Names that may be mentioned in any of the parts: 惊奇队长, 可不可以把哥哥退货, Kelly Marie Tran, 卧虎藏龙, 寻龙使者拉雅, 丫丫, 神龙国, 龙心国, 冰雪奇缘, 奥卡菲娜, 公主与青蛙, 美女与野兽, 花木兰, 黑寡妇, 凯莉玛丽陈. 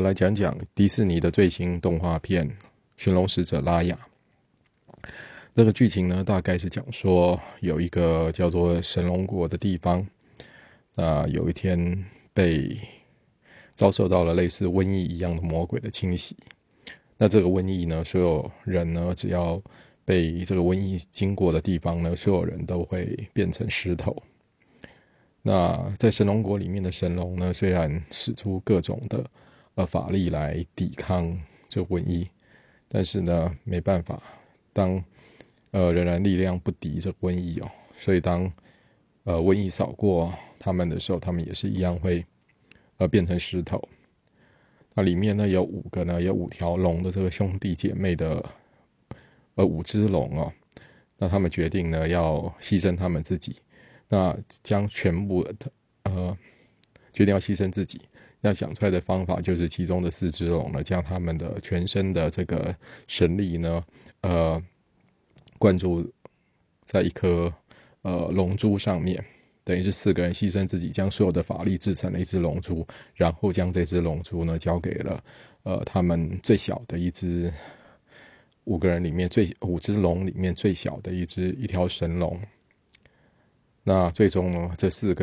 来讲讲迪士尼的最新动画片《寻龙使者拉雅》。这个剧情呢，大概是讲说有一个叫做神龙国的地方，有一天被遭受到了类似瘟疫一样的魔鬼的侵袭。那这个瘟疫呢，所有人呢，只要被这个瘟疫经过的地方呢，所有人都会变成石头。那在神龙国里面的神龙呢，虽然使出各种的法力来抵抗这瘟疫，但是呢没办法，当仍然力量不敌这瘟疫哦，所以当瘟疫扫过他们的时候，他们也是一样会变成石头。那里面呢有五条龙的这个兄弟姐妹的5只龙哦，那他们决定呢要牺牲他们自己，那将全部决定要牺牲自己，要想出来的方法就是其中的4只龙呢，将他们的全身的这个神力呢灌注在一颗龙珠上面，等于是4个人牺牲自己，将所有的法力制成了一只龙珠，然后将这只龙珠呢交给了他们最小的一只，5只龙里面最小的一条神龙。那最终呢，这4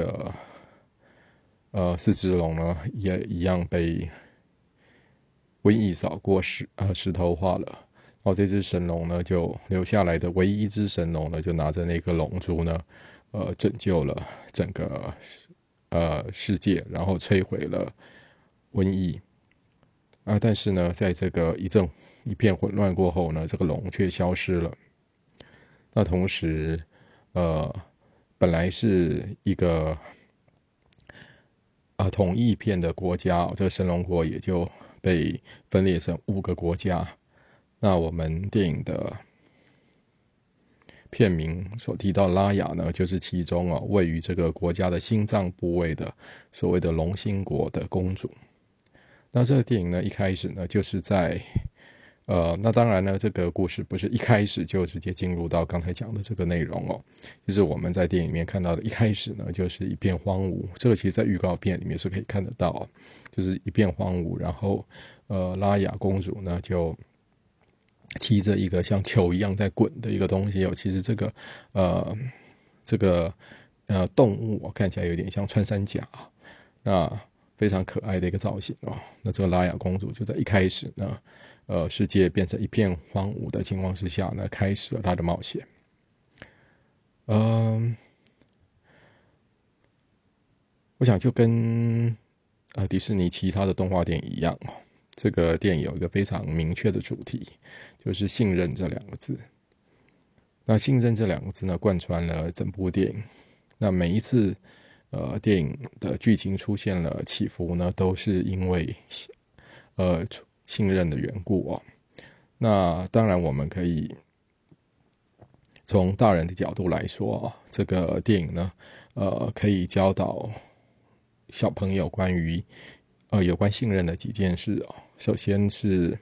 只龙呢也一样被瘟疫扫过，石头化了。然后这只神龙呢，就留下来的唯一一只神龙呢，就拿着那个龙珠呢拯救了整个世界，然后摧毁了瘟疫啊。但是呢，在这个一片混乱过后呢，这个龙却消失了。那同时本来是一个同一片的国家哦，这个神龙国也就被分裂成5个国家。那我们电影的片名所提到拉雅呢，就是其中哦位于这个国家的心脏部位的所谓的龙心国的公主。那这个电影呢，一开始呢就是在那当然呢，这个故事不是一开始就直接进入到刚才讲的这个内容哦，就是我们在电影里面看到的，一开始呢就是一片荒芜，这个其实在预告片里面是可以看得到哦，就是一片荒芜，然后拉雅公主呢就骑着一个像球一样在滚的一个东西哦，其实这个动物看起来有点像穿山甲，那非常可爱的一个造型哦。那这个拉雅公主就在一开始呢世界变成一片荒芜的情况之下呢，开始了她的冒险。我想就跟迪士尼其他的动画电影一样哦，这个电影有一个非常明确的主题，就是信任这2个字。那信任这2个字呢，贯穿了整部电影。那每一次电影的剧情出现了起伏呢，都是因为信任的缘故哦。那当然我们可以从大人的角度来说哦，这个电影呢可以教导小朋友关于有关信任的几件事哦。首先是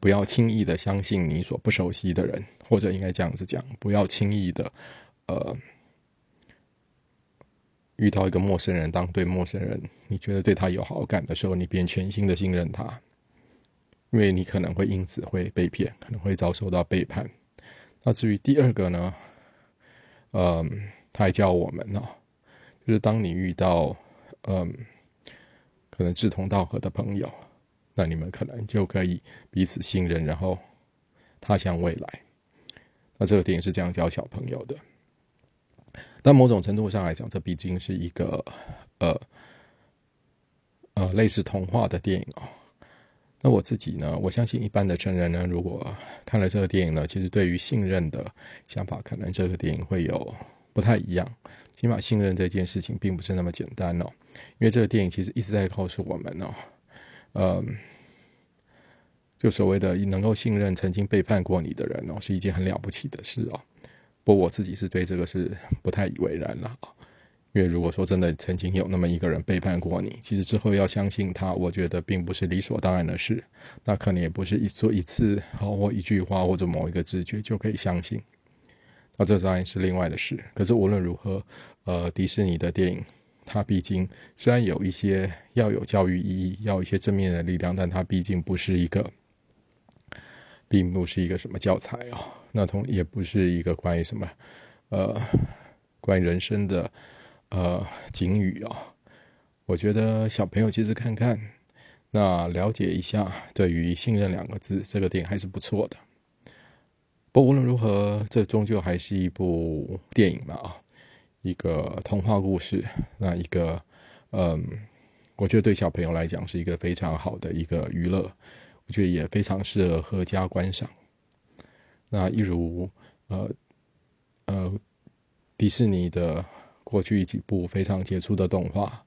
不要轻易的相信你所不熟悉的人，或者应该这样子讲，不要轻易的遇到一个陌生人，当对陌生人你觉得对他有好感的时候，你便全心的信任他，因为你可能会因此会被骗，可能会遭受到背叛。那至于第2个呢，他还教我们哦，就是当你遇到可能志同道合的朋友，那你们可能就可以彼此信任，然后踏向未来。那这个电影是这样教小朋友的。但某种程度上来讲，这毕竟是一个类似童话的电影哦。那我自己呢，我相信一般的成人呢，如果看了这个电影呢，其实对于信任的想法，可能这个电影会有不太一样。起码信任这件事情并不是那么简单哦，因为这个电影其实一直在告诉我们哦，就所谓的能够信任曾经背叛过你的人哦，是一件很了不起的事哦。不过我自己是对这个是不太以为然了，因为如果说真的曾经有那么一个人背叛过你，其实之后要相信他，我觉得并不是理所当然的事，那可能也不是一次或一句话或者某一个直觉就可以相信，那这当然是另外的事。可是无论如何迪士尼的电影它毕竟虽然有一些要有教育意义，要有一些正面的力量，但它毕竟不是一个，并不是一个什么教材哦，那同也不是一个关于什么关于人生的警语哦。我觉得小朋友其实看看，那了解一下对于信任两个字这个点还是不错的。不过无论如何，这终究还是一部电影嘛啊，一个童话故事，那一个我觉得对小朋友来讲是一个非常好的一个娱乐，我觉得也非常适合合家观赏。那一如迪士尼的过去几部非常杰出的动画，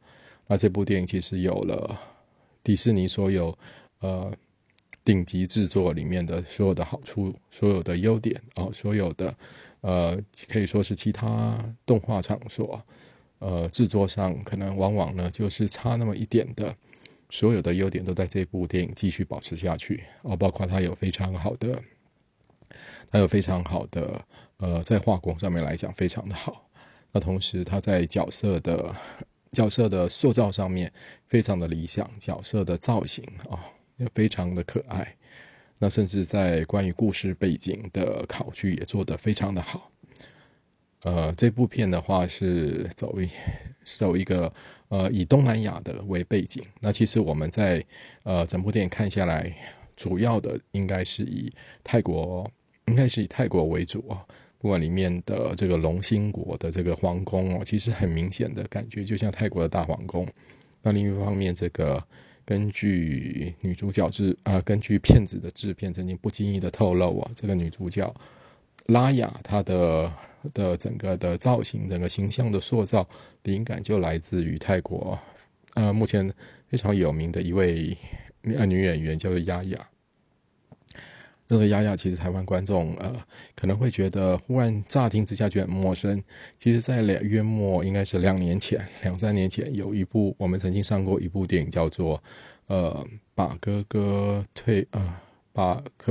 那这部电影其实有了迪士尼所有顶级制作里面的所有的好处，所有的优点哦，所有的可以说是其他动画厂所制作上可能往往呢就是差那么一点的，所有的优点都在这部电影继续保持下去哦，包括它有非常好的，在画工上面来讲非常的好，那同时它在角色的塑造上面非常的理想，角色的造型哦也非常的可爱，那甚至在关于故事背景的考据也做得非常的好。这部片的话是走一个以东南亚的为背景，那其实我们在整部电影看下来，主要的应该是以泰国为主啊。不管里面的这个龙兴国的这个皇宫哦，其实很明显的感觉就像泰国的大皇宫。那另一方面，这个根据女主角根据片子的制片曾经不经意的透露啊，这个女主角拉雅她的整个的造型、整个形象的塑造灵感就来自于泰国目前非常有名的一位女演员叫做丫丫。那个丫丫其实台湾观众可能会觉得忽然乍听之下觉得很陌生，其实在约莫应该是两三年前有一部我们曾经上过一部电影叫做可不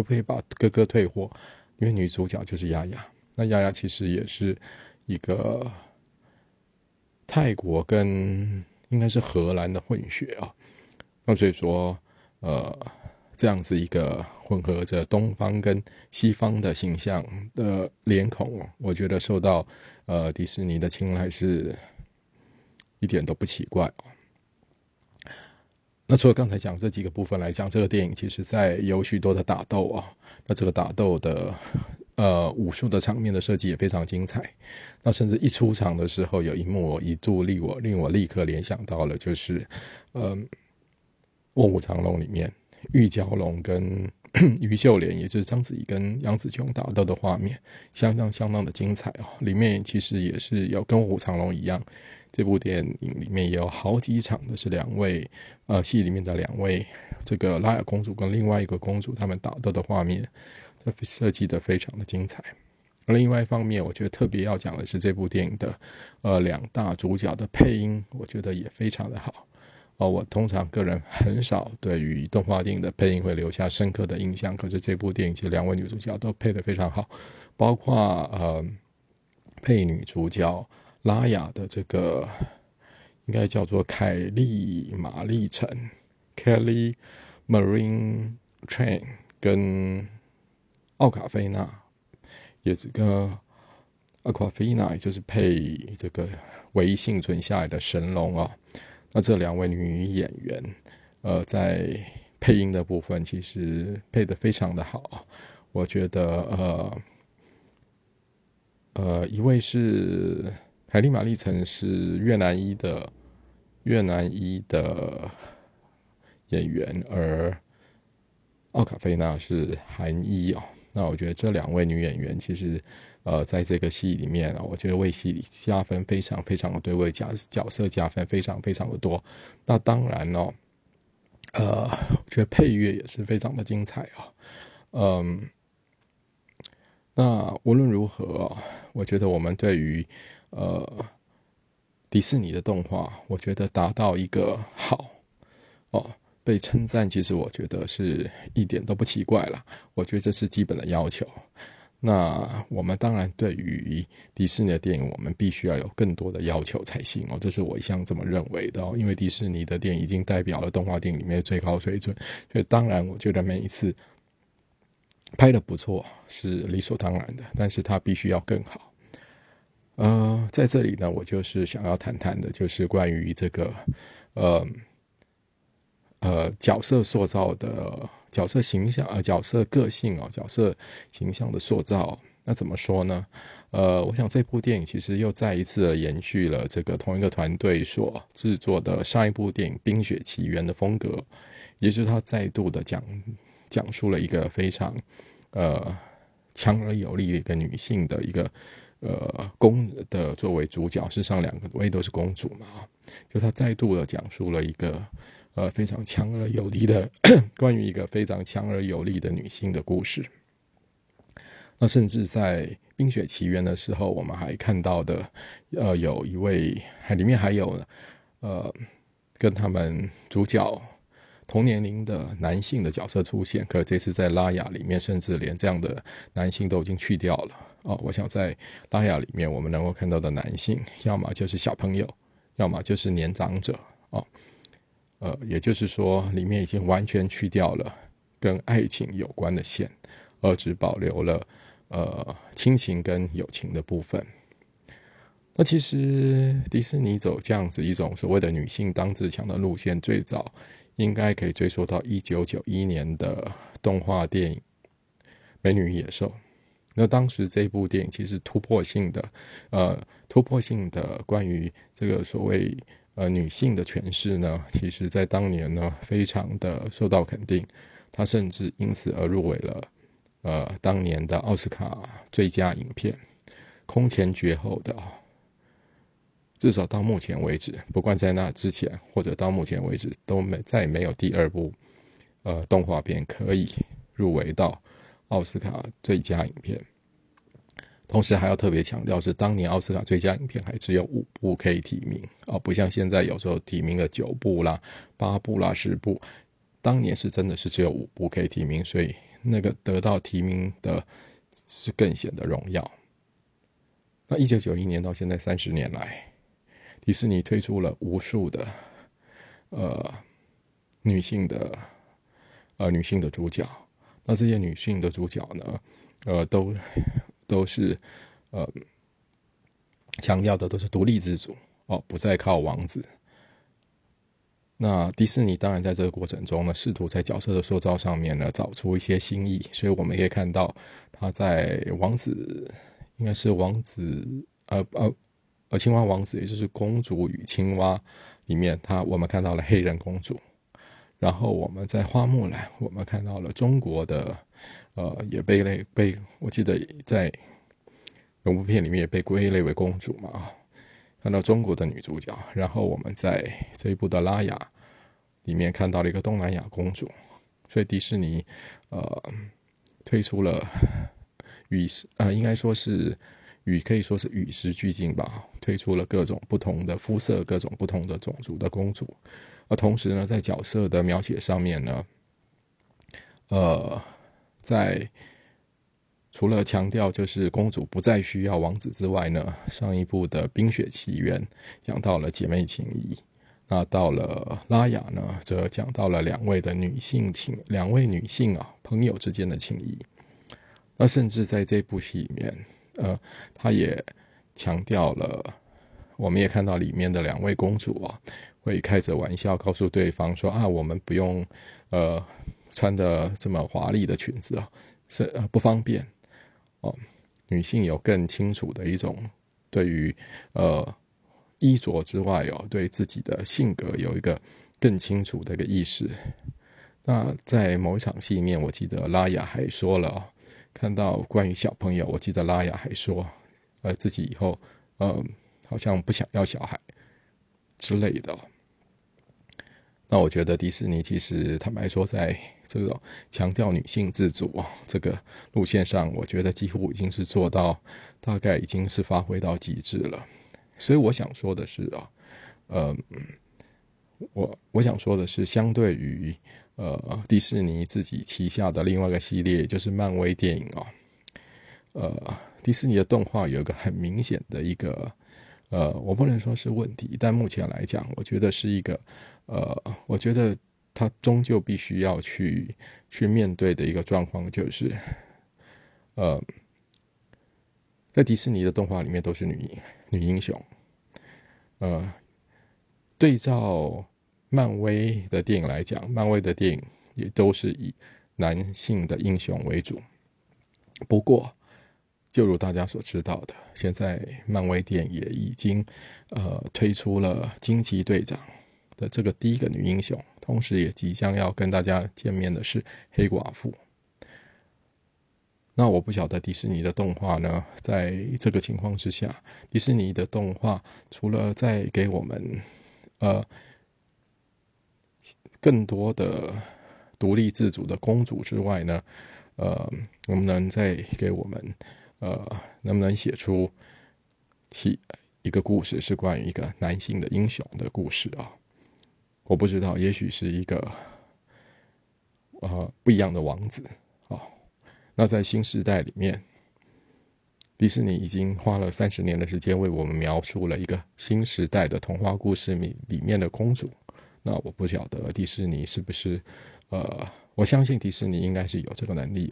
可以把哥哥退货，因为女主角就是丫丫。那丫丫其实也是一个泰国跟应该是荷兰的混血啊，那所以说这样子一个混合着东方跟西方的形象的脸孔，我觉得受到迪士尼的青睐是一点都不奇怪哦。那除了刚才讲这几个部分来讲，这个电影其实在有许多的打斗啊，那这个打斗的武术的场面的设计也非常精彩。那甚至一出场的时候，有一幕我一度令我立刻联想到了，就是卧虎藏龙里面玉娇龙跟于秀莲，也就是章子怡跟杨紫琼打斗的画面，相当的精彩哦。里面其实也是有跟《卧虎藏龙》一样，这部电影里面也有好几场的是戏里面的两位这个拉雅公主跟另外一个公主他们打斗的画面，这设计的非常的精彩。另外一方面，我觉得特别要讲的是这部电影的两大主角的配音，我觉得也非常的好。我通常个人很少对于动画电影的配音会留下深刻的印象，可是这部电影其实两位女主角都配得非常好，包括配女主角拉雅的这个应该叫做凯莉玛丽陈 Kelly Marie Tran 跟奥卡菲娜，也这个阿卡菲娜也就是配这个唯一幸存下来的神龙哦。那这两位女演员在配音的部分其实配得非常的好，我觉得一位是凯莉玛丽陈是越南裔的演员，而奥卡菲娜是韩裔哦。那我觉得这两位女演员其实在这个戏里面啊，我觉得为戏里加分非常非常的对，为角色加分非常非常的多。那当然哦，我觉得配乐也是非常的精彩啊、哦。那无论如何、哦，我觉得我们对于迪士尼的动画，我觉得达到一个好哦。被称赞其实我觉得是一点都不奇怪了，我觉得这是基本的要求。那我们当然对于迪士尼的电影我们必须要有更多的要求才行哦，这是我一向这么认为的哦，因为迪士尼的电影已经代表了动画电影里面的最高水准，所以当然我觉得每一次拍得不错是理所当然的，但是它必须要更好。在这里呢，我就是想要谈谈的就是关于这个角色塑造的角色形象角色个性哦，角色形象的塑造。那怎么说呢？我想这部电影其实又再一次的延续了这个同一个团队所制作的上一部电影《冰雪奇缘》的风格，也就是他再度的讲述了一个非常强而有力的一个女性的一个公的作为主角，事实上两个位都是公主嘛，就她再度的讲述了一个非常强而有力的关于一个非常强而有力的女性的故事。那甚至在《冰雪奇缘》的时候，我们还看到的有一位里面还有跟他们主角同年龄的男性的角色出现，可这次在拉雅里面甚至连这样的男性都已经去掉了哦，我想在拉雅里面我们能够看到的男性要么就是小朋友，要么就是年长者哦。也就是说里面已经完全去掉了跟爱情有关的线，而只保留了亲情跟友情的部分。那其实迪士尼走这样子一种所谓的女性当自强的路线，最早应该可以追溯到1991年的动画电影《美女与野兽》。那当时这部电影其实突破性的关于这个所谓女性的诠释呢，其实在当年呢非常的受到肯定，她甚至因此而入围了当年的奥斯卡最佳影片，空前绝后的哦。至少到目前为止，不管在那之前或者到目前为止，都再没有第二部动画片可以入围到奥斯卡最佳影片。同时还要特别强调是，当年奥斯卡最佳影片还只有5部可以提名哦，不像现在有时候提名了9部啦、8部啦、10部，当年是真的是只有5部可以提名，所以那个得到提名的是更显得荣耀。那1991年到现在30年来，迪士尼推出了无数的女性的主角。那这些女性的主角呢，都是强调的都是独立自主哦，不再靠王子。那迪士尼当然在这个过程中呢，试图在角色的塑造上面呢找出一些新意，所以我们可以看到他在王子，应该是王子青蛙王子，也就是公主与青蛙里面，我们看到了黑人公主，然后我们在花木兰我们看到了中国的也被我记得在有部片里面也被归类为公主嘛，看到中国的女主角，然后我们在这一部的拉雅里面看到了一个东南亚公主。所以迪士尼推出了应该说是可以说是与时俱进吧，推出了各种不同的肤色、各种不同的种族的公主。而同时呢，在角色的描写上面呢，在除了强调就是公主不再需要王子之外呢，上一部的《冰雪奇缘》讲到了姐妹情谊，那到了拉雅呢，则讲到了两位女性啊朋友之间的情谊。那甚至在这部戏里面，他也强调了，我们也看到里面的两位公主啊，会开着玩笑告诉对方说啊，我们不用穿的这么华丽的裙子啊，是不方便哦。女性有更清楚的一种对于衣着之外哦，对自己的性格有一个更清楚的一个意识。那在某一场戏里面，我记得拉雅还说了看到关于小朋友，我记得拉雅还说自己以后好像不想要小孩之类的。那我觉得迪士尼其实坦白说，在这种强调女性自主这个路线上，我觉得几乎已经是做到，大概已经是发挥到极致了。所以我想说的是我想说的是，相对于迪士尼自己旗下的另外一个系列，就是漫威电影迪士尼的动画有一个很明显的一个我不能说是问题，但目前来讲我觉得是一个我觉得他终究必须要去面对的一个状况，就是在迪士尼的动画里面都是女英雄。对照漫威的电影来讲，漫威的电影也都是以男性的英雄为主。不过就如大家所知道的，现在漫威电影也已经推出了惊奇队长的这个第一个女英雄，同时也即将要跟大家见面的是黑寡妇。那我不晓得迪士尼的动画呢，在这个情况之下，迪士尼的动画除了在给我们更多的独立自主的公主之外呢，能不能再给我们能不能写出一个故事是关于一个男性的英雄的故事啊？我不知道，也许是一个不一样的王子。那在新时代里面，迪士尼已经花了30年的时间为我们描述了一个新时代的童话故事里面的公主。那我不晓得迪士尼是不是我相信迪士尼应该是有这个能力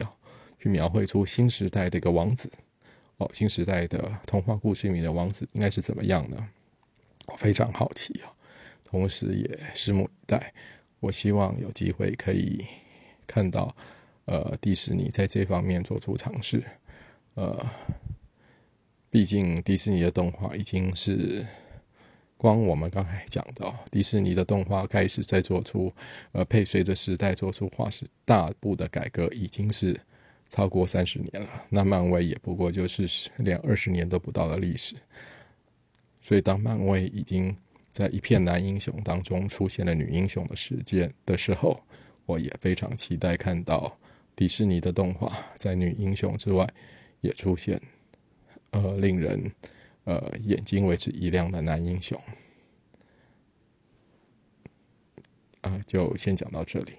去描绘出新时代的一个王子新时代的童话故事里面的王子应该是怎么样呢？我非常好奇同时也拭目以待。我希望有机会可以看到迪士尼在这方面做出尝试。毕竟迪士尼的动画已经是，光我们刚才讲到，迪士尼的动画开始在做出配随着时代做出划时大步的改革，已经是超过30年了。那漫威也不过就是连20年都不到的历史。所以当漫威已经在一片男英雄当中出现了女英雄的事件的时候，我也非常期待看到迪士尼的动画在女英雄之外也出现令人眼睛为之一亮的男英雄。就先讲到这里。